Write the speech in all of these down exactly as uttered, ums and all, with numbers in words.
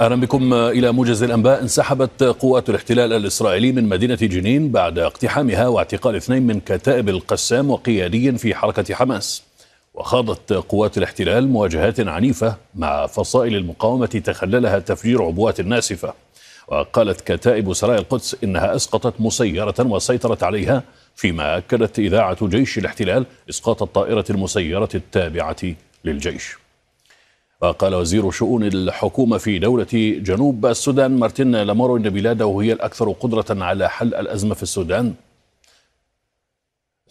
أهلا بكم إلى موجز الأنباء. انسحبت قوات الاحتلال الإسرائيلي من مدينة جنين بعد اقتحامها واعتقال اثنين من كتائب القسام وقيادي في حركة حماس. وخاضت قوات الاحتلال مواجهات عنيفة مع فصائل المقاومة تخللها تفجير عبوات ناسفة. وقالت كتائب سرايا القدس إنها أسقطت مسيرة وسيطرت عليها، فيما أكدت إذاعة جيش الاحتلال إسقاط الطائرة المسيرة التابعة للجيش. وقال وزير شؤون الحكومة في دولة جنوب السودان مارتين لامورو إن بلاده هي الأكثر قدرة على حل الأزمة في السودان.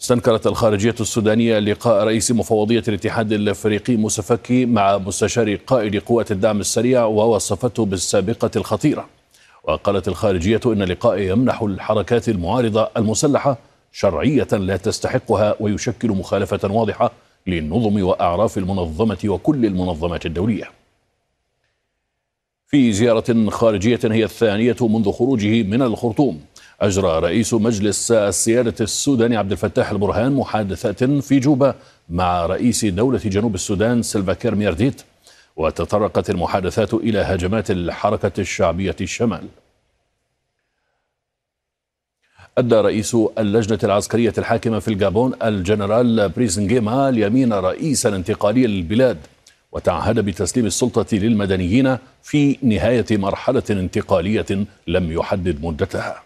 استنكرت الخارجية السودانية لقاء رئيس مفوضية الاتحاد الأفريقي موسى فكي مع مستشار قائد قوات الدعم السريع، ووصفته بالسابقة الخطيرة. وقالت الخارجية إن اللقاء يمنح الحركات المعارضة المسلحة شرعية لا تستحقها، ويشكل مخالفة واضحة للنظم وأعراف المنظمة وكل المنظمات الدولية. في زيارة خارجية هي الثانية منذ خروجه من الخرطوم، أجرى رئيس مجلس السيادة السوداني عبدالفتاح البرهان محادثات في جوبا مع رئيس دولة جنوب السودان سلفاكير ميارديت. وتطرقت المحادثات إلى هجمات الحركة الشعبية الشمال. أدى رئيس اللجنة العسكرية الحاكمة في الغابون الجنرال بريس نغيما اليمين رئيسا انتقاليا للبلاد، وتعهد بتسليم السلطة للمدنيين في نهاية مرحلة انتقالية لم يحدد مدتها.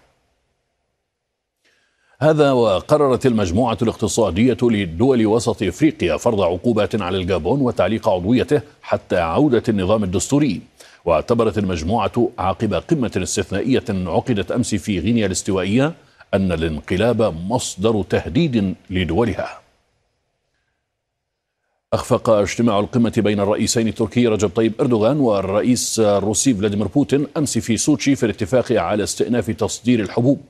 هذا وقررت المجموعة الاقتصادية لدول وسط إفريقيا فرض عقوبات على الغابون وتعليق عضويته حتى عودة النظام الدستوري. واعتبرت المجموعة عقب قمة استثنائية عقدت أمس في غينيا الاستوائية أن الانقلاب مصدر تهديد لدولها. أخفق اجتماع القمة بين الرئيسين التركي رجب طيب أردوغان والرئيس الروسي فلاديمير بوتين أمس في سوتشي في الاتفاق على استئناف تصدير الحبوب.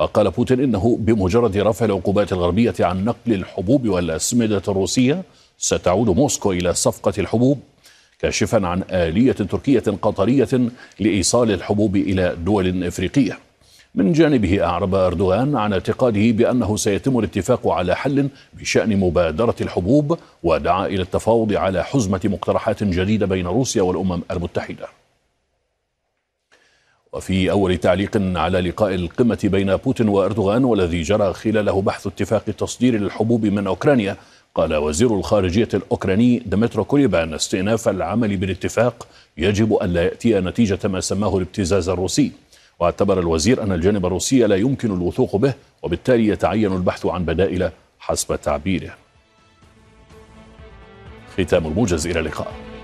وقال بوتين إنه بمجرد رفع العقوبات الغربية عن نقل الحبوب والأسمدة الروسية ستعود موسكو إلى صفقة الحبوب، كاشفا عن آلية تركية قطرية لإيصال الحبوب إلى دول إفريقية. من جانبه أعرب أردوغان عن اعتقاده بأنه سيتم الاتفاق على حل بشأن مبادرة الحبوب، ودعا إلى التفاوض على حزمة مقترحات جديدة بين روسيا والأمم المتحدة. وفي أول تعليق على لقاء القمة بين بوتين وأردوغان والذي جرى خلاله بحث اتفاق تصدير الحبوب من أوكرانيا، قال وزير الخارجية الأوكراني دميترو كوليبا أن استئناف العمل بالاتفاق يجب أن لا يأتي نتيجة ما سماه الابتزاز الروسي. واعتبر الوزير أن الجانب الروسي لا يمكن الوثوق به، وبالتالي يتعين البحث عن بدائل حسب تعبيره. ختام الموجز، إلى اللقاء.